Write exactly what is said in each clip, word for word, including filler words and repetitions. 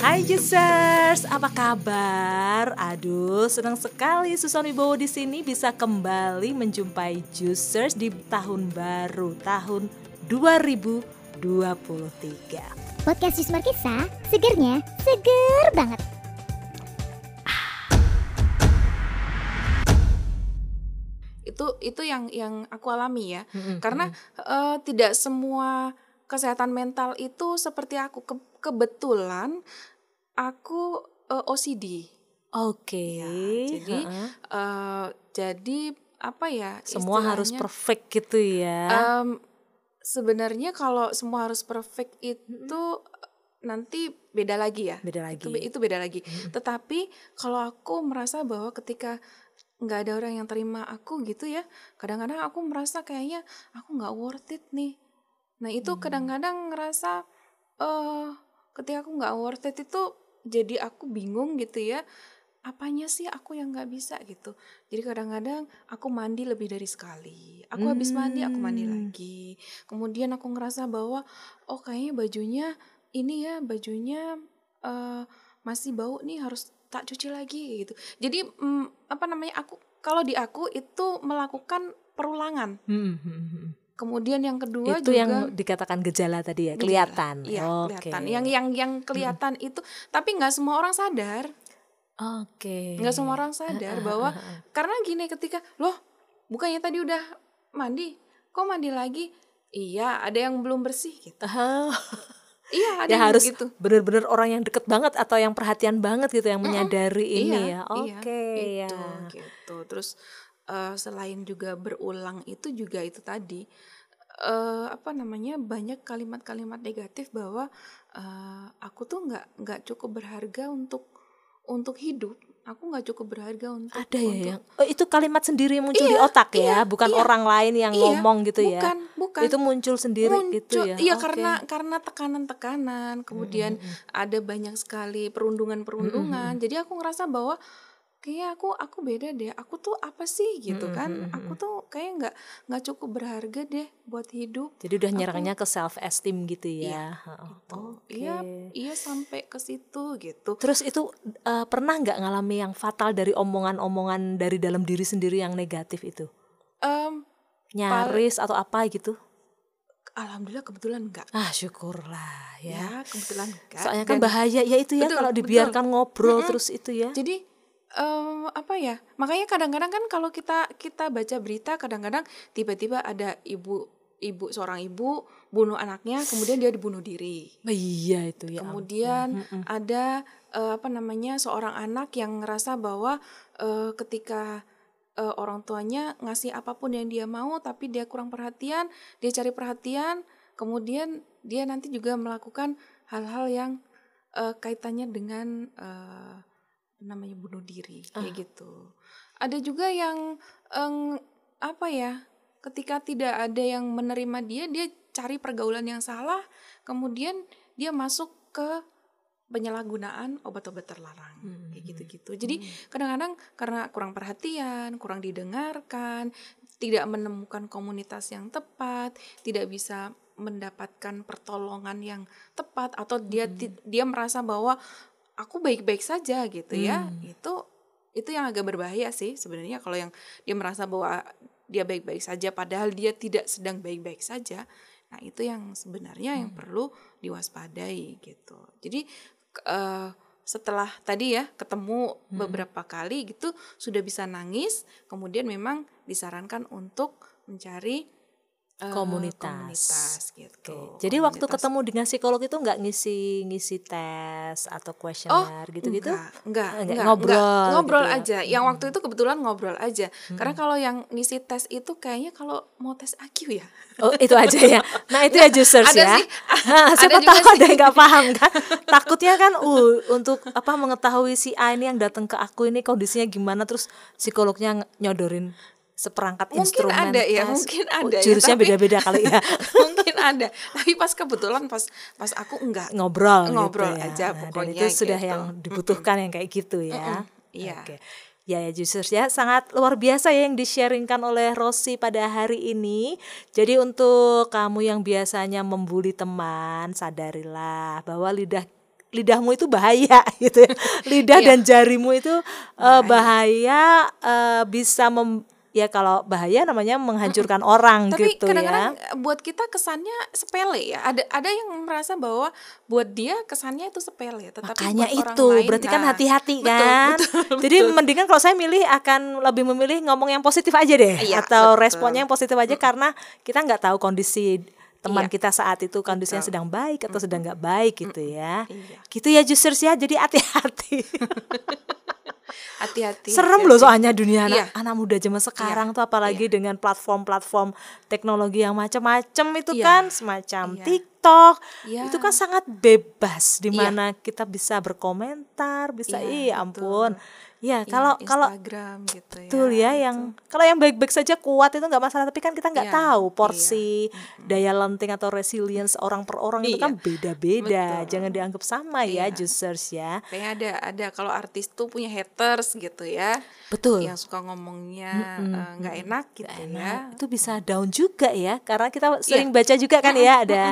Hai Juicers, apa kabar? Aduh, senang sekali Susan Wibowo di sini bisa kembali menjumpai Juicers di tahun baru, tahun dua ribu dua puluh tiga. Podcast Juicers Markisa, segernya seger banget. Itu itu yang yang aku alami ya, mm-hmm. karena uh, tidak semua kesehatan mental itu seperti aku. Ke, kebetulan aku uh, O C D. Oke. Okay. Ya, jadi uh-huh. uh, jadi apa ya? Semua harus perfect gitu ya. Um, sebenarnya kalau semua harus perfect itu mm-hmm. nanti beda lagi ya. Beda lagi. Itu, itu beda lagi. Mm-hmm. Tetapi kalau aku merasa bahwa ketika nggak ada orang yang terima aku gitu ya, kadang-kadang aku merasa kayaknya aku nggak worth it nih. Nah itu hmm. kadang-kadang ngerasa uh, ketika aku nggak worth it itu jadi aku bingung gitu ya, apanya sih aku yang nggak bisa gitu. Jadi kadang-kadang aku mandi lebih dari sekali, aku hmm. habis mandi aku mandi lagi, kemudian aku ngerasa bahwa oh kayaknya bajunya ini ya, bajunya uh, masih bau nih, harus tak cuci lagi gitu. Jadi um, apa namanya aku kalau di aku itu melakukan perulangan. Hmm. Kemudian yang kedua itu juga itu yang dikatakan gejala tadi ya, kelihatan. Iya, okay. kelihatan. Yang yang yang kelihatan hmm. itu, tapi enggak semua orang sadar. Oke. Okay. Enggak semua orang sadar uh, bahwa uh, uh, uh. karena gini, ketika loh, bukannya tadi udah mandi, kok mandi lagi? Iya, ada yang belum bersih gitu. Oh. Iya, ada ya yang harus gitu. Benar-benar orang yang deket banget atau yang perhatian banget gitu yang menyadari uh-uh. ini iya, ya. Oke, okay, iya, gitu, ya. Gitu. Terus Uh, selain juga berulang itu juga itu tadi uh, apa namanya banyak kalimat-kalimat negatif bahwa uh, aku tuh nggak nggak cukup berharga untuk untuk hidup, aku nggak cukup berharga untuk ada ya untuk... yang oh, itu kalimat sendiri muncul iya, di otak iya, ya bukan iya, orang lain yang iya, ngomong gitu bukan, ya bukan itu muncul sendiri muncul, gitu ya iya okay. karena karena tekanan-tekanan kemudian mm-hmm. ada banyak sekali perundungan-perundungan mm-hmm. jadi aku ngerasa bahwa kayak aku aku beda deh, aku tuh apa sih gitu hmm, kan hmm, aku tuh kayak nggak nggak cukup berharga deh buat hidup. Jadi udah nyerangnya aku, ke self esteem gitu ya. Iya gitu. Okay. iya, iya sampai ke situ gitu. Terus itu uh, pernah nggak ngalami yang fatal dari omongan-omongan dari dalam diri sendiri yang negatif itu? Um, nyaris pal- atau apa gitu? Alhamdulillah kebetulan enggak. Ah syukurlah ya. Ya kebetulan enggak. Soalnya kan dan, bahaya ya itu ya betul, kalau dibiarkan betul. Ngobrol mm-hmm. terus itu ya. Jadi Um, apa ya makanya kadang-kadang kan kalau kita kita baca berita kadang-kadang tiba-tiba ada ibu ibu seorang ibu bunuh anaknya kemudian dia dibunuh diri. Iya itu ya. Kemudian mm-hmm. ada uh, apa namanya seorang anak yang ngerasa bahwa uh, ketika uh, orang tuanya ngasih apapun yang dia mau tapi dia kurang perhatian, dia cari perhatian, kemudian dia nanti juga melakukan hal-hal yang uh, kaitannya dengan uh, namanya bunuh diri kayak ah. gitu. Ada juga yang eng, apa ya? Ketika tidak ada yang menerima dia, dia cari pergaulan yang salah, kemudian dia masuk ke penyalahgunaan obat-obat terlarang hmm. kayak gitu-gitu. Jadi hmm. kadang-kadang karena kurang perhatian, kurang didengarkan, tidak menemukan komunitas yang tepat, tidak bisa mendapatkan pertolongan yang tepat atau dia hmm. ti- dia merasa bahwa aku baik-baik saja gitu ya. Hmm. Itu itu yang agak berbahaya sih sebenarnya kalau yang dia merasa bahwa dia baik-baik saja padahal dia tidak sedang baik-baik saja. Nah, itu yang sebenarnya hmm. yang perlu diwaspadai gitu. Jadi uh, setelah tadi ya ketemu hmm. beberapa kali gitu sudah bisa nangis, kemudian memang disarankan untuk mencari komunitas, komunitas gitu. Oke. Jadi komunitas. Waktu ketemu dengan psikolog itu nggak ngisi ngisi tes atau kuesioner oh, gitu-gitu? Enggak, enggak, ngobrol, enggak. ngobrol gitu aja. Ya. Yang waktu itu kebetulan ngobrol aja. Hmm. Karena kalau yang ngisi tes itu kayaknya kalau mau tes I Q ya. Oh itu aja ya. Nah itu ya Juicers ya. Sih, nah, siapa tahu sih. Ada yang nggak paham kan? Takutnya kan uh, untuk apa mengetahui si A ini yang datang ke aku ini kondisinya gimana terus psikolognya nyodorin. Seperangkat mungkin instrumen mungkin ada ya, mungkin ada oh, jurusnya ya, tapi, beda-beda kali ya mungkin ada, tapi pas kebetulan pas pas aku enggak ngobrol ngobrol gitu ya. Aja pokoknya dan itu gitu. Sudah yang dibutuhkan mm-mm. yang kayak gitu ya. Iya. Okay. Ya, Juicers ya, sangat luar biasa ya yang di-sharingkan oleh Rosi pada hari ini. Jadi untuk kamu yang biasanya membuli teman, sadarilah bahwa lidah lidahmu itu bahaya gitu ya. Lidah dan jarimu itu bahaya, uh, bahaya uh, bisa mem- ya kalau bahaya namanya menghancurkan mm-hmm. orang. Tapi gitu ya. Tapi kadang-kadang buat kita kesannya sepele ya. Ada ada yang merasa bahwa buat dia kesannya itu sepele. Tetapi makanya buat itu orang lain, berarti nah, kan hati-hati betul, kan. Betul, betul, Jadi betul. Mendingan kalau saya milih akan lebih memilih ngomong yang positif aja deh. Iya, atau betul. Responnya yang positif aja mm-hmm. karena kita nggak tahu kondisi teman iya. kita saat itu kondisinya betul. Sedang baik atau mm-hmm. sedang nggak baik gitu ya. Iya. Gitu ya Juicers ya. Jadi hati-hati. Hati-hati. Serem hati-hati. Loh soalnya dunia anak, iya. anak muda zaman sekarang iya. tuh apalagi iya. dengan platform-platform teknologi yang macam-macam itu iya. kan semacam iya. TikTok. Iya. Itu kan sangat bebas di mana iya. kita bisa berkomentar, bisa iya, iya ampun. Iya, kalau iya, kalau Instagram gitu ya. Betul ya gitu. Yang kalau yang baik-baik saja kuat itu enggak masalah, tapi kan kita enggak iya. tahu porsi iya. daya lenting atau resilience orang per orang iya. itu kan beda-beda. Betul. Jangan dianggap sama iya. ya Juicers ya. Kayaknya ada ada kalau artis tuh punya haters gitu ya. Betul. Yang suka ngomongnya nggak uh, enak gitu gak enak. Ya. Itu bisa down juga ya karena kita sering iya. baca juga kan ya ada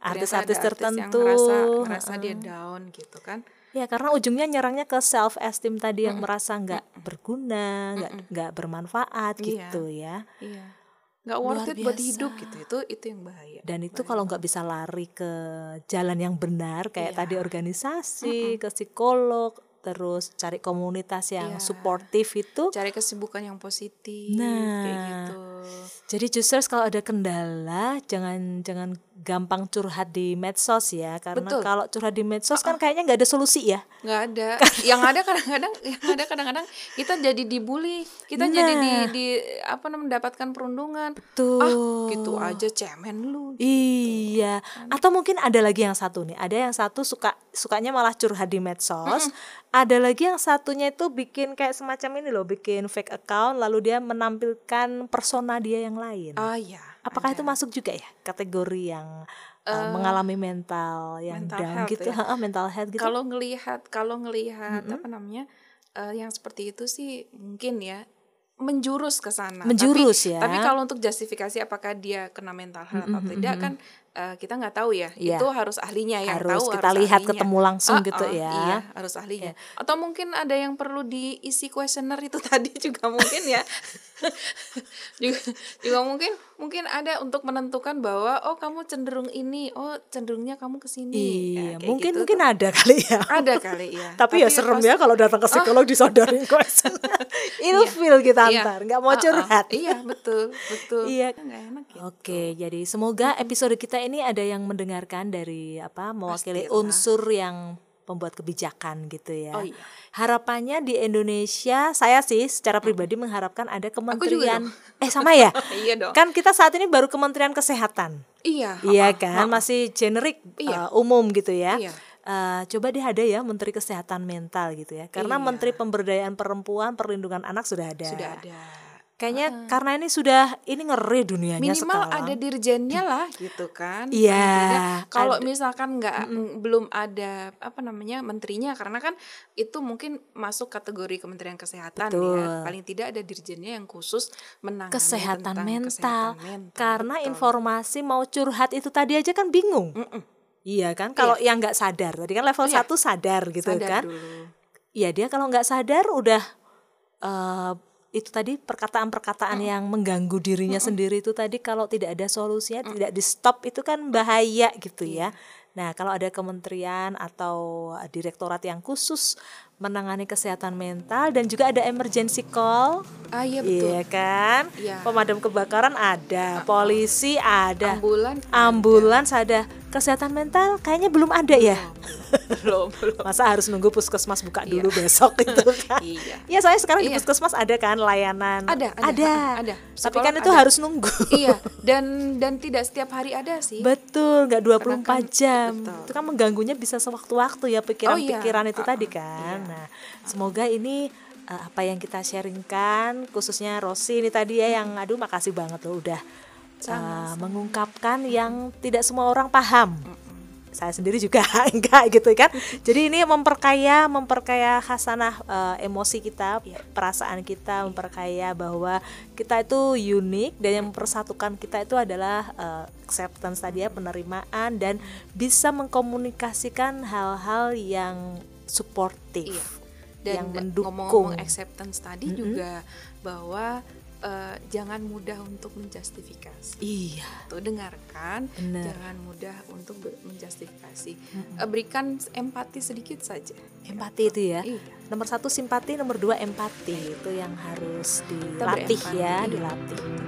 artis-artis ada tertentu artis yang ngerasa, ngerasa dia down gitu kan. Ya karena ujungnya nyerangnya ke self esteem tadi yang mm-mm. merasa nggak berguna, nggak nggak bermanfaat iya. gitu ya. Iya. Nggak worth it buat hidup gitu itu itu yang bahaya. Dan itu bahaya. Kalau nggak bisa lari ke jalan yang benar kayak iya. tadi organisasi, mm-mm. ke psikolog, terus cari komunitas yang iya. suportif itu. Cari kesibukan yang positif. Nah. Kayak gitu. Jadi Juicers kalau ada kendala jangan jangan gampang curhat di medsos ya karena betul. Kalau curhat di medsos uh-uh. kan kayaknya nggak ada solusi ya nggak ada yang ada kadang-kadang yang ada kadang-kadang kita jadi dibully kita nah. jadi di, di apa namanya mendapatkan perundungan betul. Ah gitu aja cemen lu gitu. Iya atau mungkin ada lagi yang satu nih ada yang satu suka sukanya malah curhat di medsos mm-hmm. Ada lagi yang satunya itu bikin kayak semacam ini loh, bikin fake account lalu dia menampilkan persona dia yang lain. Oh iya. Apakah ada. Itu masuk juga ya kategori yang uh, uh, mengalami mental yang mental down health, gitu, ya? Mental health gitu. Kalau ngelihat, kalau ngelihat mm-hmm. apa namanya uh, yang seperti itu sih mungkin ya menjurus ke sana. Menjurus tapi, ya. Tapi kalau untuk justifikasi apakah dia kena mental health mm-hmm. atau tidak kan Uh, kita nggak tahu ya, ya itu harus ahlinya ya harus tahu, kita harus lihat ahlinya. Ketemu langsung uh, gitu uh, ya iya, harus ahlinya ya. Atau mungkin ada yang perlu diisi kuesioner itu tadi juga mungkin ya juga, juga mungkin mungkin ada untuk menentukan bahwa oh kamu cenderung ini oh cenderungnya kamu kesini iya, ya, mungkin gitu, mungkin tuh. Ada kali ya ada kali ya tapi, tapi ya serem pas, ya kalau datang ke psikolog oh. disodorin kuesioner ilfil iya, kita iya. antar nggak mau curhat uh, uh, iya betul betul iya nggak enak gitu. Oke jadi semoga episode kita ini ada yang mendengarkan dari apa mewakili pastilah. Unsur yang pembuat kebijakan gitu ya. Oh, iya. Harapannya di Indonesia saya sih secara pribadi hmm. mengharapkan ada kementerian eh sama ya. Iya dong. Kan kita saat ini baru Kementerian Kesehatan. Iya. Iya kan maaf. Masih generik iya. uh, umum gitu ya. Iya. Uh, coba deh ada ya Menteri Kesehatan Mental gitu ya. Karena iya. Menteri Pemberdayaan Perempuan Perlindungan Anak sudah ada. Sudah ada. Kayaknya uh, karena ini sudah ini ngeri dunianya minimal sekarang. Minimal ada dirjennya lah gitu kan. Iya. Yeah, kalau misalkan nggak mm, belum ada apa namanya menterinya karena kan itu mungkin masuk kategori Kementerian Kesehatan betul. Ya. Paling tidak ada dirjennya yang khusus menangani kesehatan mental. Kesehatan mental. Karena betul. Informasi mau curhat itu tadi aja kan bingung. Mm-mm. Iya kan kalau iya. yang nggak sadar tadi kan level iya. satu sadar gitu sadar kan. Iya dia kalau nggak sadar udah. Uh, itu tadi perkataan-perkataan mm. yang mengganggu dirinya mm. sendiri itu tadi kalau tidak ada solusinya mm. tidak di stop itu kan bahaya gitu yeah. ya. Nah kalau ada kementerian atau direktorat yang khusus menangani kesehatan mental dan juga ada emergency call, ah, iya, betul. Iya kan, ya. Pemadam kebakaran ada, polisi ada, ambulan, ambulans ada, kesehatan mental kayaknya belum ada belum, ya, belum, belum. Masa harus nunggu puskesmas buka dulu iya. besok itu kan? Iya, ya soalnya sekarang iya. di puskesmas ada kan layanan, ada, ada, ada. ada. Tapi kan itu ada. Harus nunggu, iya, dan dan tidak setiap hari ada sih, betul, nggak dua puluh empat kan, jam, betul. Itu kan mengganggunya bisa sewaktu-waktu ya pikiran-pikiran oh, iya. itu uh-uh. tadi kan. Iya. Nah, semoga ini uh, apa yang kita sharingkan khususnya Rosi ini tadi ya yang aduh makasih banget loh udah uh, mengungkapkan yang tidak semua orang paham. saya sendiri juga enggak gitu kan. Jadi ini memperkaya memperkaya khasanah uh, emosi kita, perasaan kita, memperkaya bahwa kita itu unik, dan yang mempersatukan kita itu adalah uh, acceptance tadi ya, penerimaan, dan bisa mengkomunikasikan hal-hal yang supportive, iya. Dan yang mendukung. Ngomong-ngomong acceptance tadi mm-hmm. juga bahwa Uh, jangan mudah untuk menjustifikasi. Iya. Tuh, dengarkan. Bener. Jangan mudah untuk menjustifikasi. Mm-hmm. Uh, berikan empati sedikit saja. Empati itu ya. Iya. Nomor satu simpati, nomor dua empati, itu yang harus dilatih ya, dilatih.